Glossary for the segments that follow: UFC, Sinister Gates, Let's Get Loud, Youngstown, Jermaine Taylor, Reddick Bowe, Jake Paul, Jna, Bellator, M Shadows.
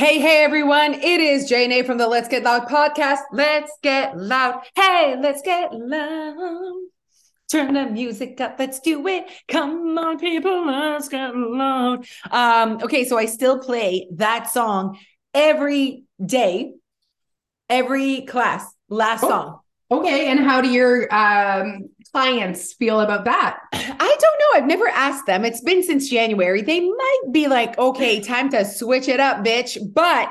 Hey, everyone. It is Jna from the Let's Get Loud podcast. Let's get loud. Hey, let's get loud. Turn the music up. Let's do it. Come on, people. Let's get loud. Okay, so I still play that song every day, every class, last song. Okay, and how do your clients feel about that? I don't know. I've never asked them. It's been since January. They might be like, okay, time to switch it up, bitch. But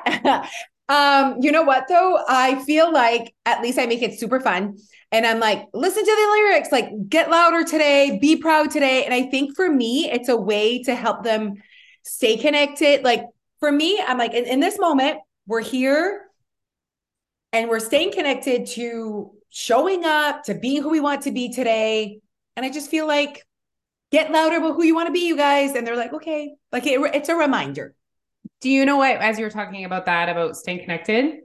you know what though? I feel like at least I make it super fun. And I'm like, listen to the lyrics, like get louder today, be proud today. And I think for me, it's a way to help them stay connected. Like for me, I'm like, in this moment, we're here and we're staying connected to showing up, to being who we want to be today. And I just feel like, get louder about who you want to be, you guys. And they're like, okay, like it's a reminder. Do you know what, as you were talking about that, about staying connected,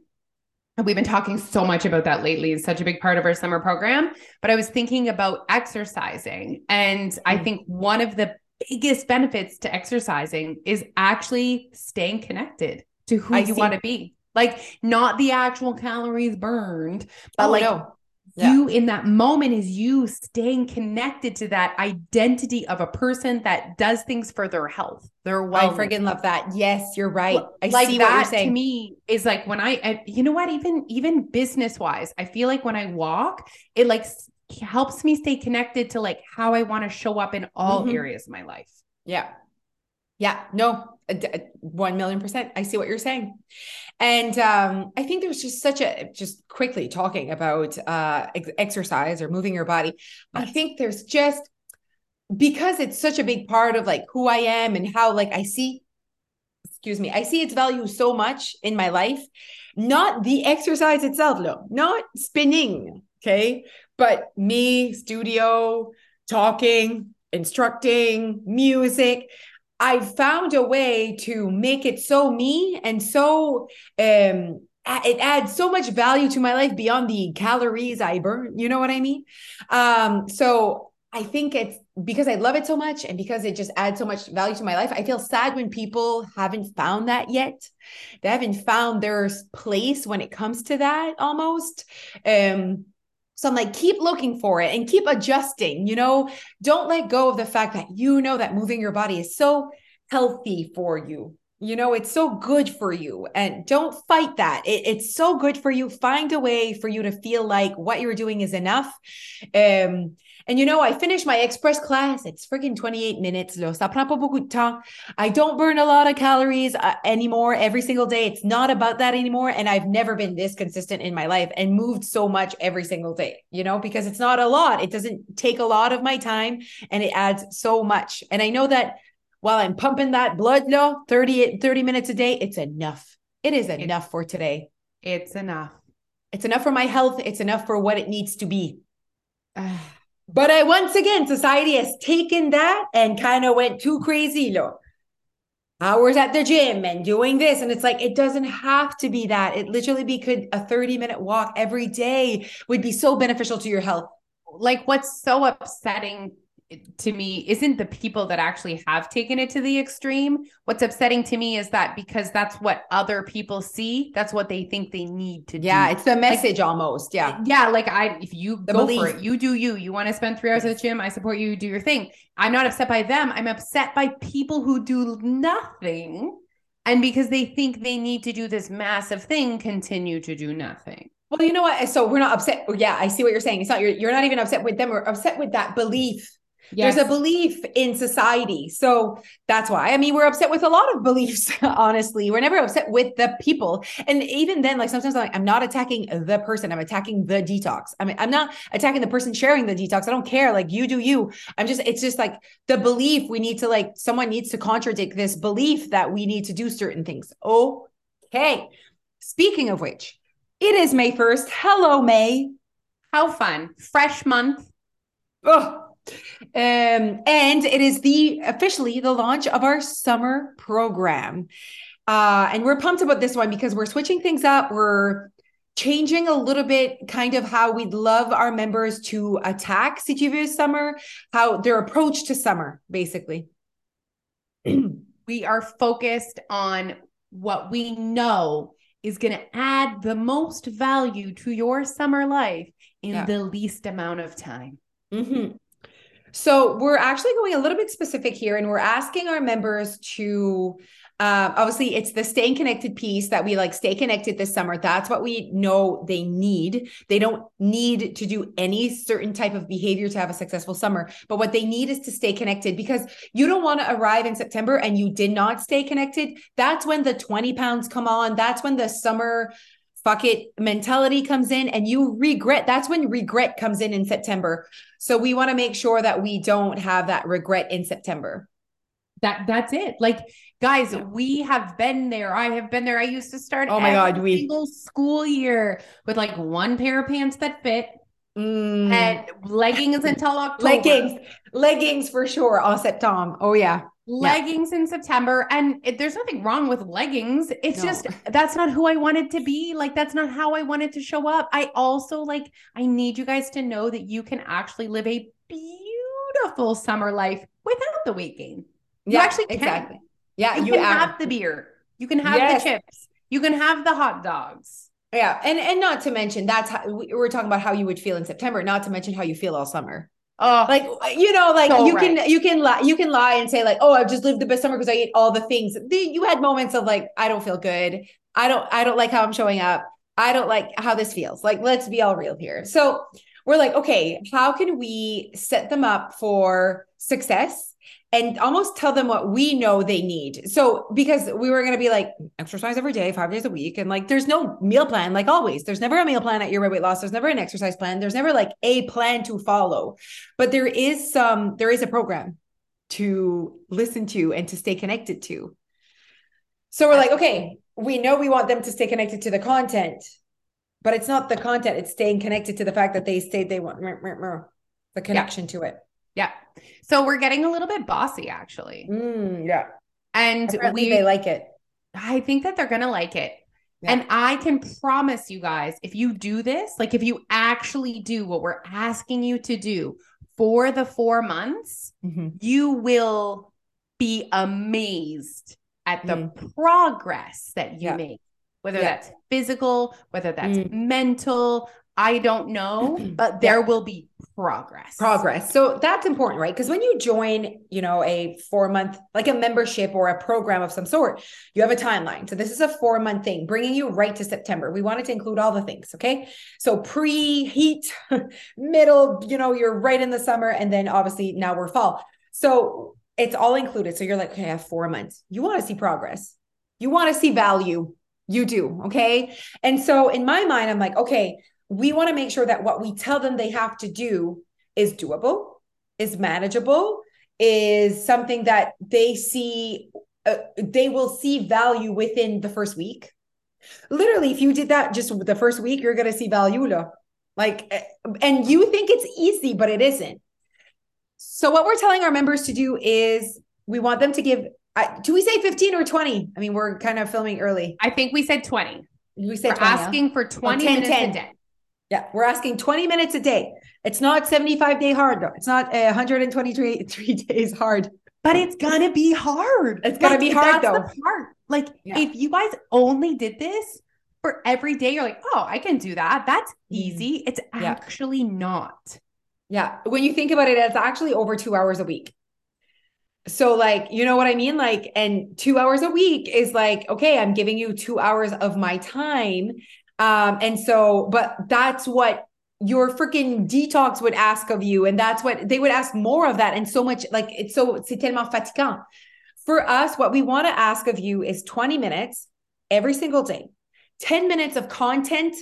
we've been talking so much about that lately. It's such a big part of our summer program, but I was thinking about exercising. And I think one of the biggest benefits to exercising is actually staying connected to who you want to be. Like not the actual calories burned, but you in that moment is you staying connected to that identity of a person that does things for their health, their wellness. I freaking love that. Yes, you're right. I like see that what you're saying. To me is like when I, you know what, even business wise, I feel like when I walk, it like helps me stay connected to like how I want to show up in all areas of my life. Yeah. Yeah. No, 1 million %. I see what you're saying. And I think there's just just quickly talking about exercise or moving your body. I think there's just, because it's such a big part of like who I am and how like I see its value so much in my life, not the exercise itself, no, not spinning. Okay. But me, studio, talking, instructing, music, I found a way to make it so me and so it adds so much value to my life beyond the calories I burn. You know what I mean? So I think it's because I love it so much and because it just adds so much value to my life. I feel sad when people haven't found that yet. They haven't found their place when it comes to that almost. So I'm like, keep looking for it and keep adjusting, you know, don't let go of the fact that, you know, that moving your body is so healthy for you. You know, it's so good for you and don't fight that. It's so good for you. Find a way for you to feel like what you're doing is enough. And you know, I finished my express class. It's freaking 28 minutes. Ça prend pas beaucoup de temps. I don't burn a lot of calories anymore every single day. It's not about that anymore. And I've never been this consistent in my life and moved so much every single day, you know, because it's not a lot. It doesn't take a lot of my time and it adds so much. And I know that while I'm pumping that blood, 30 minutes a day, it's enough. It is enough for today. It's enough. It's enough for my health. It's enough for what it needs to be. But I, once again, society has taken that and kind of went too crazy. Hours at the gym and doing this. And it's like, it doesn't have to be that. It literally a 30-minute walk every day would be so beneficial to your health. Like what's so upsetting to me isn't the people that actually have taken it to the extreme. What's upsetting to me is that because that's what other people see, that's what they think they need to do. Yeah, it's the message like, almost. Yeah. Yeah. Like if you go for it, you do you want to spend 3 hours at the gym, I support you, do your thing. I'm not upset by them. I'm upset by people who do nothing. And because they think they need to do this massive thing, continue to do nothing. Well, you know what? So we're not upset. Yeah. I see what you're saying. It's not, you're not even upset with them. We're upset with that belief. Yes. There's a belief in society. So that's why, I mean, we're upset with a lot of beliefs, honestly. We're never upset with the people. And even then, like sometimes I'm not attacking the person. I'm attacking the detox. I mean, I'm not attacking the person sharing the detox. I don't care. Like you do you. It's just like the belief we need to someone needs to contradict this belief that we need to do certain things. Okay. Speaking of which, it is May 1st. Hello, May. How fun. Fresh month. Ugh. And it is officially the launch of our summer program. And we're pumped about this one because we're switching things up. We're changing a little bit kind of how we'd love our members to attack CTVU summer, how their approach to summer, basically. We are focused on what we know is going to add the most value to your summer life in the least amount of time. Mm-hmm. So we're actually going a little bit specific here, and we're asking our members to, obviously it's the staying connected piece that we like, stay connected this summer. That's what we know they need. They don't need to do any certain type of behavior to have a successful summer, but what they need is to stay connected, because you don't want to arrive in September and you did not stay connected. That's when the 20 pounds come on. That's when the summer fuck it mentality comes in and you regret. That's when regret comes in September. So we want to make sure that we don't have that regret in September. That's it. Like, guys, we have been there. I have been there. I used to start every single school year with like one pair of pants that fit and leggings until October. Leggings for sure. All September. Oh yeah. Leggings in September. And there's nothing wrong with leggings. It's just, that's not who I wanted to be. Like, that's not how I wanted to show up. I also I need you guys to know that you can actually live a beautiful summer life without the weight gain. Yeah, you actually can. Exactly. Yeah. You can have the beer. You can have the chips. You can have the hot dogs. Yeah. And not to mention that's how we're talking about how you would feel in September, not to mention how you feel all summer. Oh, you can lie and say like, oh, I've just lived the best summer because I ate all the things. You had moments of like, I don't feel good. I don't like how I'm showing up. I don't like how this feels. Like, let's be all real here. So we're like, okay, how can we set them up for success and almost tell them what we know they need? So because we were going to be like exercise every day, 5 days a week. And like, there's no meal plan. Like always, there's never a meal plan at your weight loss. There's never an exercise plan. There's never like a plan to follow, but there is a program to listen to and to stay connected to. So we're like, okay, we know we want them to stay connected to the content, but it's not the content. It's staying connected to the fact that they want the connection to it. Yeah. So we're getting a little bit bossy actually. Yeah. And they like it. I think that they're going to like it. Yeah. And I can promise you guys, if you do this, like if you actually do what we're asking you to do for the 4 months, you will be amazed at the progress that you make, whether that's physical, whether that's mental, I don't know, but there will be progress. So that's important, right? Because when you join, a 4 month, like a membership or a program of some sort, you have a timeline. So this is a 4 month thing, bringing you right to September. We wanted to include all the things. Okay. So pre-heat, middle, you're right in the summer. And then obviously now we're fall. So it's all included. So you're like, okay, I have 4 months. You want to see progress. You want to see value. You do. Okay. And so in my mind, I'm like, okay, we want to make sure that what we tell them they have to do is doable, is manageable, is something that they see, they will see value within the first week. Literally, if you did that just the first week, you're going to see value. Like, and you think it's easy, but it isn't. So what we're telling our members to do is we want them to give, do we say 15 or 20? I mean, we're kind of filming early. I think we said 20. We said 20, asking for 20 minutes a day. Yeah. We're asking 20 minutes a day. It's not 75 day hard though. It's not 123 days hard, but it's going to be hard. It's going to be hard though. Like if you guys only did this for every day, you're like, oh, I can do that. That's easy. It's actually not. Yeah. When you think about it, it's actually over 2 hours a week. So like, you know what I mean? Like, and 2 hours a week is like, okay, I'm giving you 2 hours of my time. And so, but that's what your freaking detox would ask of you. And that's what they would ask more of that. And so much like it's so, c'est tellement fatigant for us. What we want to ask of you is 20 minutes every single day, 10 minutes of content,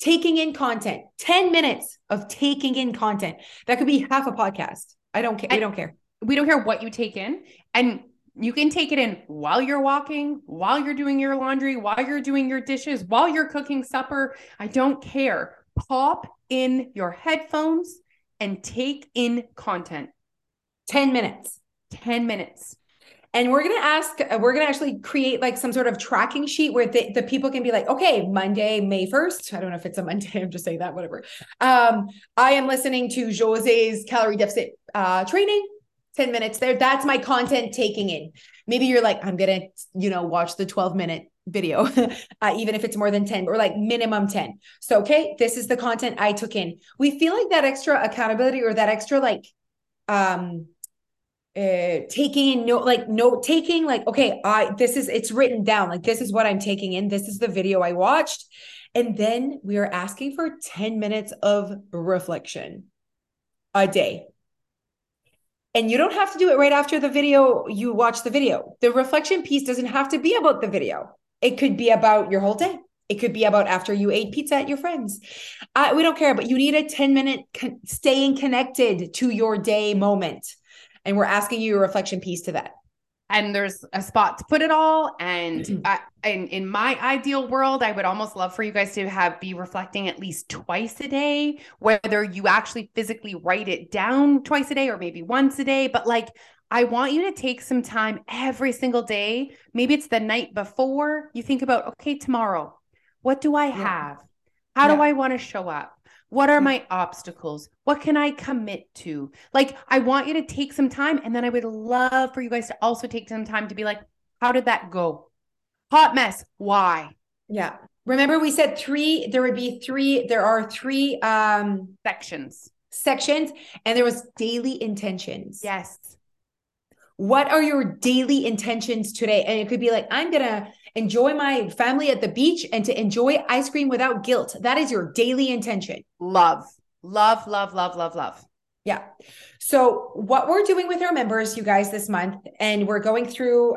taking in content, 10 minutes of taking in content. That could be half a podcast. I don't care. We don't care. We don't care what you take in, and you can take it in while you're walking, while you're doing your laundry, while you're doing your dishes, while you're cooking supper. I don't care. Pop in your headphones and take in content. 10 minutes. And we're going to actually create like some sort of tracking sheet where the people can be like, okay, Monday, May 1st. I don't know if it's a Monday. I'm just saying that, whatever. I am listening to José's calorie deficit training. 10 minutes there. That's my content taking in. Maybe you're like, I'm going to, watch the 12-minute video, even if it's more than 10 or like minimum 10. So, okay, this is the content I took in. We feel like that extra accountability or that extra like, taking note, like note taking, like, okay, it's written down. Like, this is what I'm taking in. This is the video I watched. And then we are asking for 10 minutes of reflection a day. And you don't have to do it right after the video. You watch the video. The reflection piece doesn't have to be about the video. It could be about your whole day. It could be about after you ate pizza at your friend's. We don't care, but you need a 10-minute staying connected to your day moment. And we're asking you a reflection piece to that. And there's a spot to put it all. And in my ideal world, I would almost love for you guys to be reflecting at least twice a day, whether you actually physically write it down twice a day or maybe once a day. But like, I want you to take some time every single day. Maybe it's the night before you think about, okay, tomorrow, what do I have? How do I want to show up? What are my obstacles? What can I commit to? Like, I want you to take some time. And then I would love for you guys to also take some time to be like, how did that go? Hot mess. Why? Yeah. Remember we said there are three sections. And there was daily intentions. Yes. What are your daily intentions today? And it could be like, I'm going to enjoy my family at the beach and to enjoy ice cream without guilt. That is your daily intention. Love, love, love, love, love, love. Yeah. So what we're doing with our members, you guys, this month, and we're going through,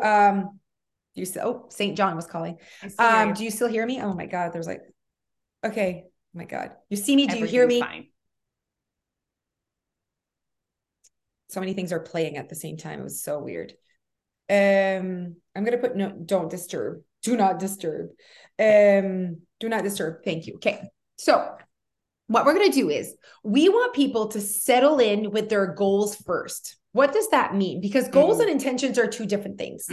St. John was calling. Do you still hear me? Oh my God. There's like, okay. Oh my God. You see me? Do you hear me? Fine. So many things are playing at the same time. It was so weird. I'm going to put do not disturb. Do not disturb. Thank you. Okay. So what we're going to do is we want people to settle in with their goals first. What does that mean? Because goals and intentions are two different things.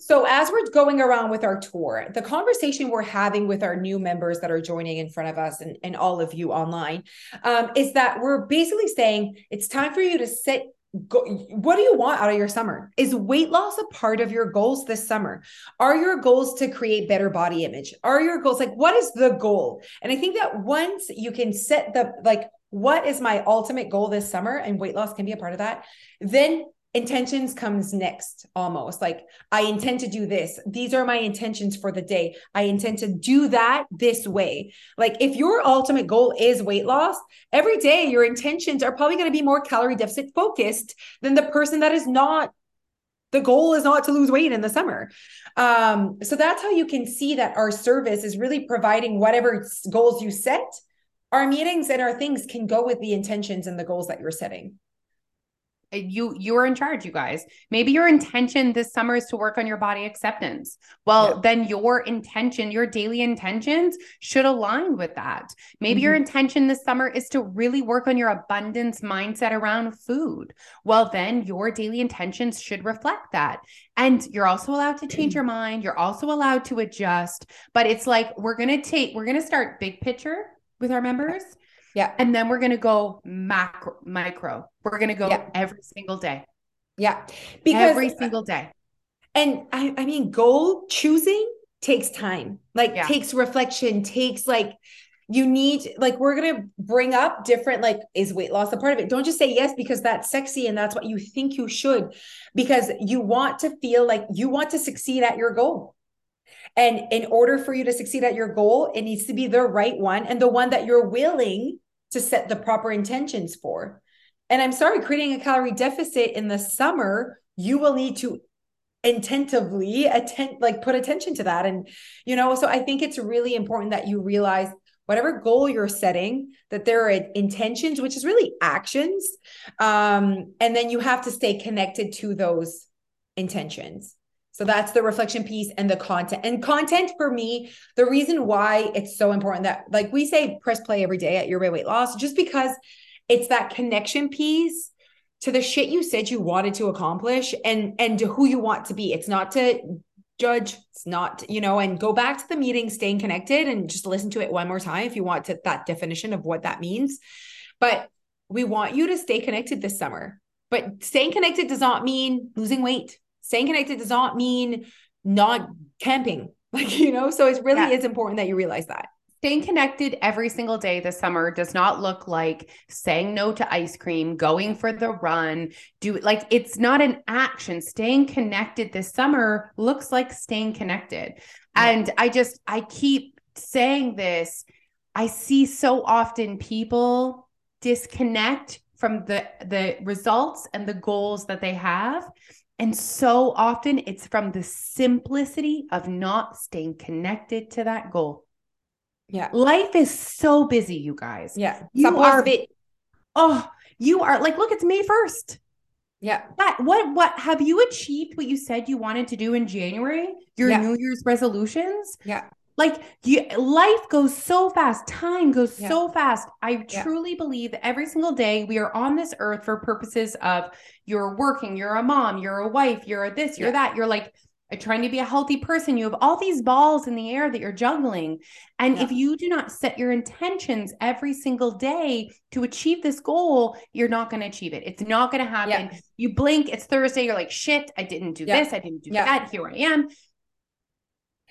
So as we're going around with our tour, the conversation we're having with our new members that are joining in front of us and all of you online, is that we're basically saying it's time for you to what do you want out of your summer? Is weight loss a part of your goals this summer? Are your goals to create better body image? Are your goals, like, what is the goal? And I think that once you can set what is my ultimate goal this summer? And weight loss can be a part of that. Then intentions comes next, almost like I intend to do this. These are my intentions for the day. I intend to do that this way. Like if your ultimate goal is weight loss, every day your intentions are probably going to be more calorie deficit focused than the person that is not. The goal is not to lose weight in the summer. So that's how you can see that our service is really providing whatever goals you set. Our meetings and our things can go with the intentions and the goals that you're setting. You're in charge, you guys. Maybe your intention this summer is to work on your body acceptance. Well, then your daily intentions should align with that. Maybe your intention this summer is to really work on your abundance mindset around food. Well, then your daily intentions should reflect that. And you're also allowed to change your mind. You're also allowed to adjust, but it's like, we're going to start big picture with our members. Yeah. And then we're going to go micro. We're going to go every single day. Yeah. Because every single day. And I mean, goal choosing takes time, takes reflection, takes we're going to bring up different, is weight loss a part of it? Don't just say yes, because that's sexy. And that's what you think you should, because you want to feel like you want to succeed at your goal. And in order for you to succeed at your goal, it needs to be the right one and the one that you're willing to set the proper intentions for. And I'm sorry, creating a calorie deficit in the summer, you will need to intentively put attention to that. And, so I think it's really important that you realize whatever goal you're setting, that there are intentions, which is really actions. And then you have to stay connected to those intentions. So that's the reflection piece and the content. And content for me, the reason why it's so important that we say press play every day at Your Way Weight Loss, just because it's that connection piece to the shit you said you wanted to accomplish and to who you want to be. It's not to judge. It's not, and go back to the meeting, staying connected, and just listen to it one more time if you want to, that definition of what that means. But we want you to stay connected this summer. But staying connected does not mean losing weight. Staying connected does not mean not camping. So it really is important that you realize that. Staying connected every single day this summer does not look like saying no to ice cream, going for the run, it's not an action. Staying connected this summer looks like staying connected. And I keep saying this. I see so often people disconnect from the results and the goals that they have. And so often it's from the simplicity of not staying connected to that goal. Yeah. Life is so busy, you guys. Yeah. Look, it's May 1st. Yeah. What have you achieved what you said you wanted to do in January? Your New Year's resolutions? Yeah. Life goes so fast. Time goes so fast. I truly believe that every single day we are on this earth for purposes of you're working, you're a mom, you're a wife, you're a this, you're that, you're trying to be a healthy person. You have all these balls in the air that you're juggling. And if you do not set your intentions every single day to achieve this goal, you're not going to achieve it. It's not going to happen. Yeah. You blink, it's Thursday. You're like, shit, I didn't do this. I didn't do that. Here I am.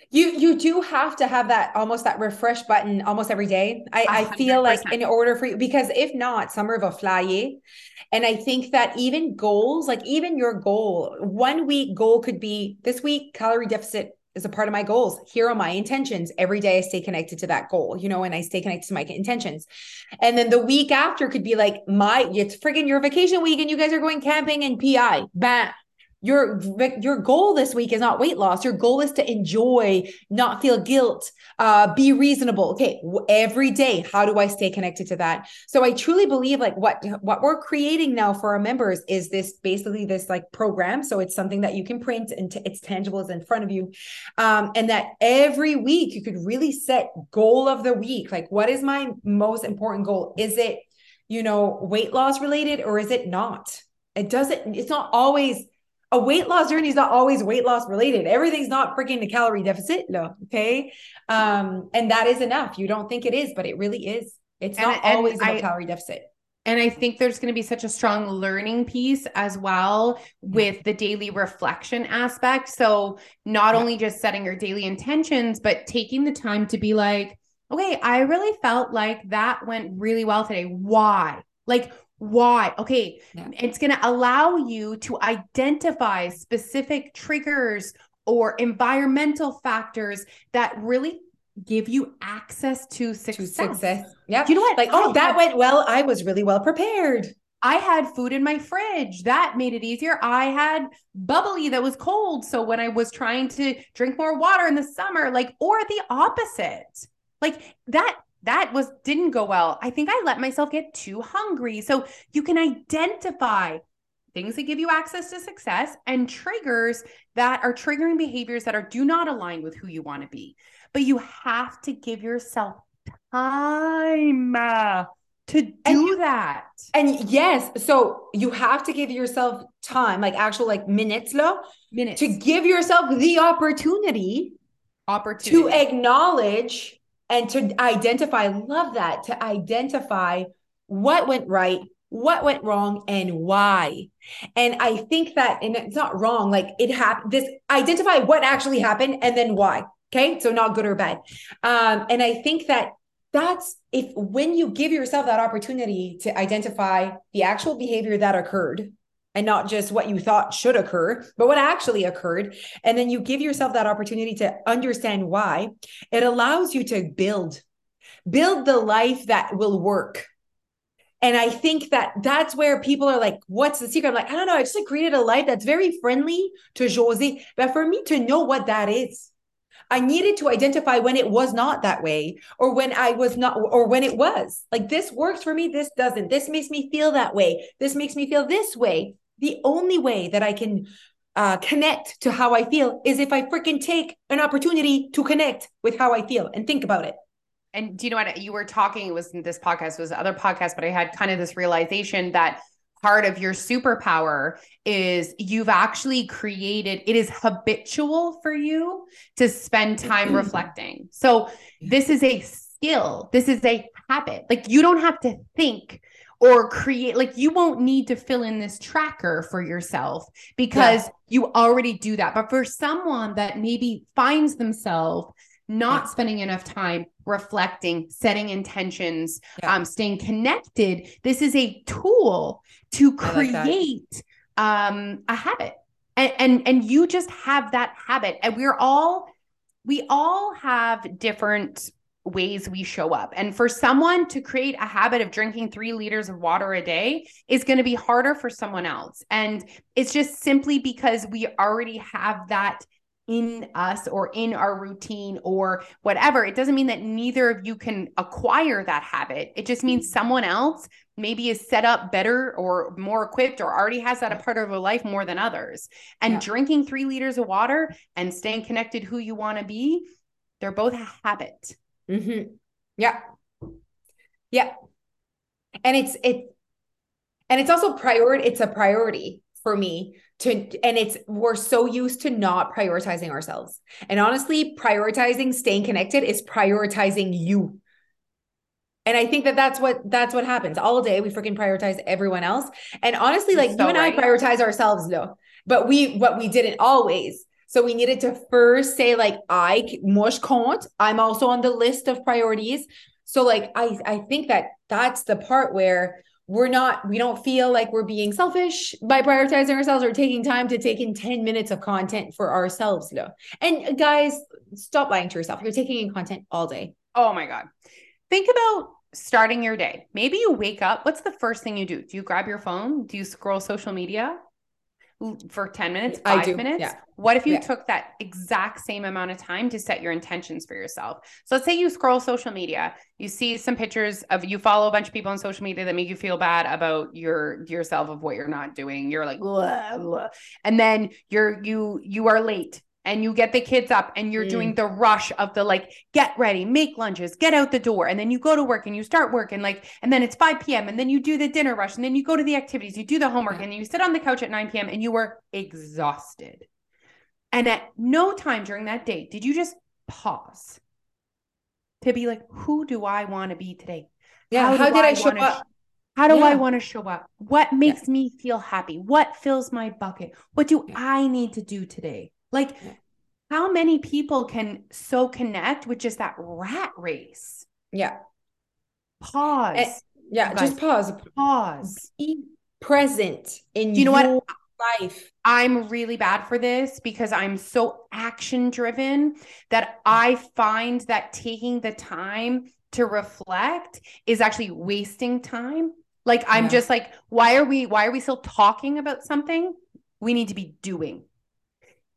You do have to have that, almost that refresh button almost every day. I feel like in order for you, because if not, summer va flyer. And I think that even goals, even your goal, 1 week goal could be this week, calorie deficit is a part of my goals. Here are my intentions. Every day I stay connected to that goal, and I stay connected to my intentions. And then the week after could be it's friggin' your vacation week and you guys are going camping and PI. Bam. Your goal this week is not weight loss. Your goal is to enjoy, not feel guilt, be reasonable. Okay. Every day, how do I stay connected to that? So I truly believe what we're creating now for our members is this program. So it's something that you can print and it's tangible, it's in front of you. And that every week you could really set goal of the week. What is my most important goal? Is it, weight loss related or is it not? It's not always. A weight loss journey is not always weight loss related. Everything's not freaking a calorie deficit. No. Okay. And that is enough. You don't think it is, but it really is. It's not always a calorie deficit. And I think there's going to be such a strong learning piece as well with the daily reflection aspect. So not only just setting your daily intentions, but taking the time to be okay, I really felt like that went really well today. Why? Why? Okay. Yeah. It's going to allow you to identify specific triggers or environmental factors that really give you access to success. Yeah. You know what? That went well. I was really well prepared. I had food in my fridge. That made it easier. I had bubbly that was cold. So when I was trying to drink more water in the summer, or the opposite, that didn't go well. I think I let myself get too hungry. So you can identify things that give you access to success and triggers that are triggering behaviors that do not align with who you want to be. But you have to give yourself time to do that. And yes, so you have to give yourself time, minutes, to give yourself the opportunity to acknowledge and to identify, love that, to identify what went right, what went wrong, and why. And I think that, and it's not wrong, it happened, this identify what actually happened and then why. Okay. So not good or bad. And I think when you give yourself that opportunity to identify the actual behavior that occurred, and not just what you thought should occur, but what actually occurred. And then you give yourself that opportunity to understand why. It allows you to build the life that will work. And I think that's where people are what's the secret? I'm I don't know. I just created a life that's very friendly to José. But for me to know what that is, I needed to identify when it was not that way or when I was not, or when it was this works for me. This doesn't, this makes me feel that way. This makes me feel this way. The only way that I can connect to how I feel is if I freaking take an opportunity to connect with how I feel and think about it. And do you know what you were talking? It wasn't this podcast, it was the other podcast, but I had kind of this realization that part of your superpower is you've actually created, it is habitual for you to spend time reflecting. So this is a skill. This is a habit. You don't have to think or create, like, you won't need to fill in this tracker for yourself because you already do that. But for someone that maybe finds themselves not spending enough time reflecting, setting intentions, staying connected, this is a tool to create a habit. And you just have that habit. And we all have different ways we show up. And for someone to create a habit of drinking 3 liters of water a day is going to be harder for someone else. And it's just simply because we already have that in us or in our routine or whatever. It doesn't mean that neither of you can acquire that habit. It just means someone else maybe is set up better or more equipped or already has that a part of their life more than others. And drinking 3 liters of water and staying connected who you want to be, they're both a habit. Mm-hmm. Yeah. Yeah. And it's also priority. It's a priority for me we're so used to not prioritizing ourselves. And honestly, prioritizing staying connected is prioritizing you. And I think that's what happens all day. We freaking prioritize everyone else. And honestly, like you and I prioritize ourselves though, but we didn't always. So we needed to first say like, I'm also on the list of priorities. So like, I think that's the part where we don't feel like we're being selfish by prioritizing ourselves or taking time to take in 10 minutes of content for ourselves. No. And guys, stop lying to yourself. You're taking in content all day. Oh my God. Think about starting your day. Maybe you wake up. What's the first thing you do? Do you grab your phone? Do you scroll social media for 10 minutes, 5 minutes? Yeah. What if you took that exact same amount of time to set your intentions for yourself? So let's say you scroll social media, you see some pictures you follow a bunch of people on social media that make you feel bad about yourself of what you're not doing. You're like, blah, blah. And then you are late and you get the kids up and you're doing the rush of the, like, get ready, make lunches, get out the door. And then you go to work and you start work and then it's 5 PM and then you do the dinner rush and then you go to the activities, you do the homework and then you sit on the couch at 9 PM and you were exhausted. And at no time during that day did you just pause to be like, who do I want to be today? Yeah. How did I show up? How do I want to show up? What makes me feel happy? What fills my bucket? What do I need to do today? Like, how many people can so connect with just that rat race? Yeah. Pause. Just pause. Pause. Be present in your life. I'm really bad for this because I'm so action driven that I find that taking the time to reflect is actually wasting time. Like, I'm just like, why are we still talking about something? We need to be doing.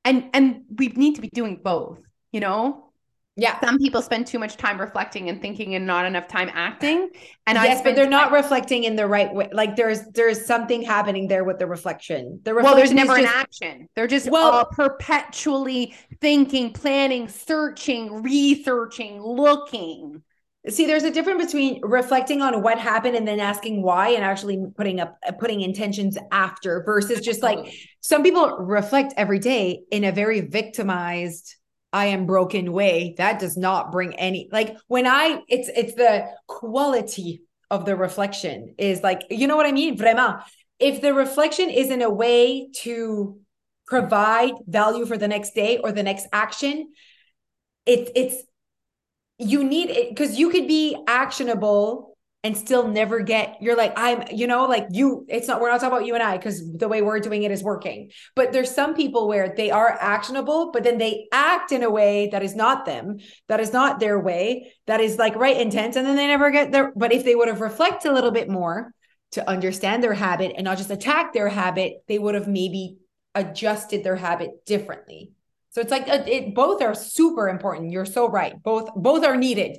And we need to be doing both, you know? Yeah. Some people spend too much time reflecting and thinking and not enough time acting. And but they're not reflecting in the right way. Like there's something happening there with the reflection. There's never an action. They're just perpetually thinking, planning, searching, researching, looking. See, there's a difference between reflecting on what happened and then asking why and actually putting intentions after versus just like some people reflect every day in a very victimized, I am broken way. That does not bring any, like it's the quality of the reflection is like, you know what I mean? Vraiment. If the reflection is in a way to provide value for the next day or the next action, you need it because you could be actionable and still never get, you're like, we're not talking about you and I, because the way we're doing it is working, but there's some people where they are actionable, but then they act in a way that is not them. That is not their way. That is like right intent. And then they never get there. But if they would have reflected a little bit more to understand their habit and not just attack their habit, they would have maybe adjusted their habit differently. So it's like both are super important. You're so right. Both are needed.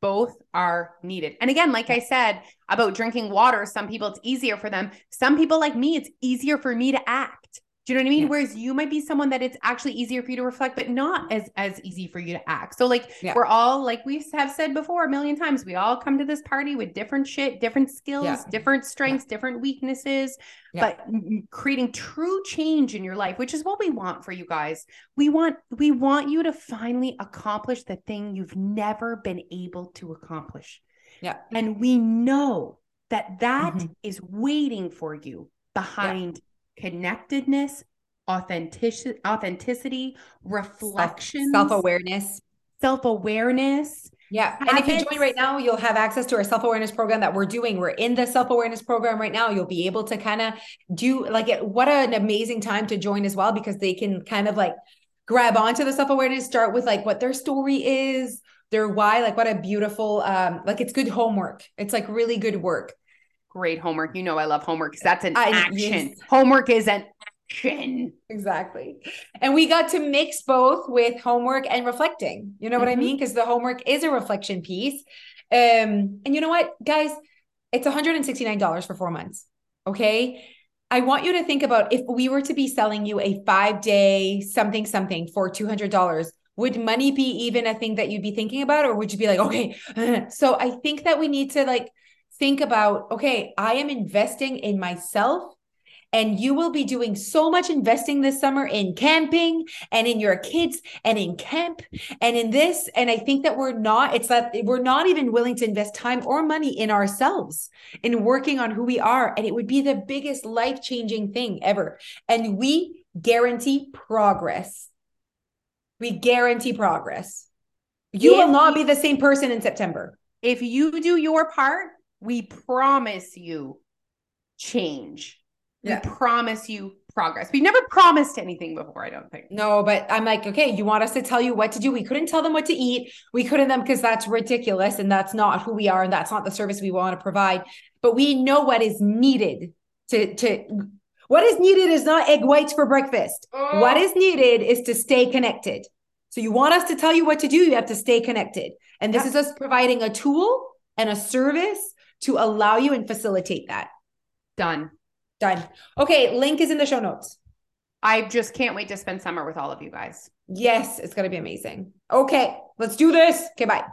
Both are needed. And again, like I said about drinking water, some people it's easier for them. Some people like me, it's easier for me to act. Do you know what I mean? Yeah. Whereas you might be someone that it's actually easier for you to reflect, but not as easy for you to act. So like we're all, like we have said before a million times, we all come to this party with different shit, different skills, different strengths, different weaknesses, but creating true change in your life, which is what we want for you guys. We want you to finally accomplish the thing you've never been able to accomplish. Yeah. And we know that mm-hmm. is waiting for you behind yeah. connectedness, authenticity, reflection, self-awareness. Yeah. Habits. And if you join right now, you'll have access to our self-awareness program that we're doing. We're in the self-awareness program right now. You'll be able to kind of do like it. What an amazing time to join as well, because they can kind of like grab onto the self-awareness, start with like what their story is, their why, like what a beautiful, like it's good homework. It's like really good work. Great homework. You know, I love homework because that's an action. Yes. Homework is an action. Exactly. And we got to mix both with homework and reflecting. You know mm-hmm. what I mean? Because the homework is a reflection piece. And you know what, guys, it's $169 for 4 months. Okay. I want you to think about, if we were to be selling you a 5-day something for $200, would money be even a thing that you'd be thinking about? Or would you be like, okay. So I think that we need to like think about, okay, I am investing in myself. And you will be doing so much investing this summer in camping and in your kids and in camp and in this. And I think that we're not even willing to invest time or money in ourselves, in working on who we are. And it would be the biggest life-changing thing ever. And we guarantee progress. You will not be the same person in September. If you do your part, we promise you change. Yeah. We promise you progress. We've never promised anything before, I don't think. No, but I'm like, okay, you want us to tell you what to do? We couldn't tell them what to eat. We couldn't because that's ridiculous. And that's not who we are. And that's not the service we want to provide. But we know what is needed what is needed is not egg whites for breakfast. Oh. What is needed is to stay connected. So you want us to tell you what to do. You have to stay connected. And this is us providing a tool and a service to allow you and facilitate that. Done. Okay. Link is in the show notes. I just can't wait to spend summer with all of you guys. Yes. It's going to be amazing. Okay. Let's do this. Okay. Bye.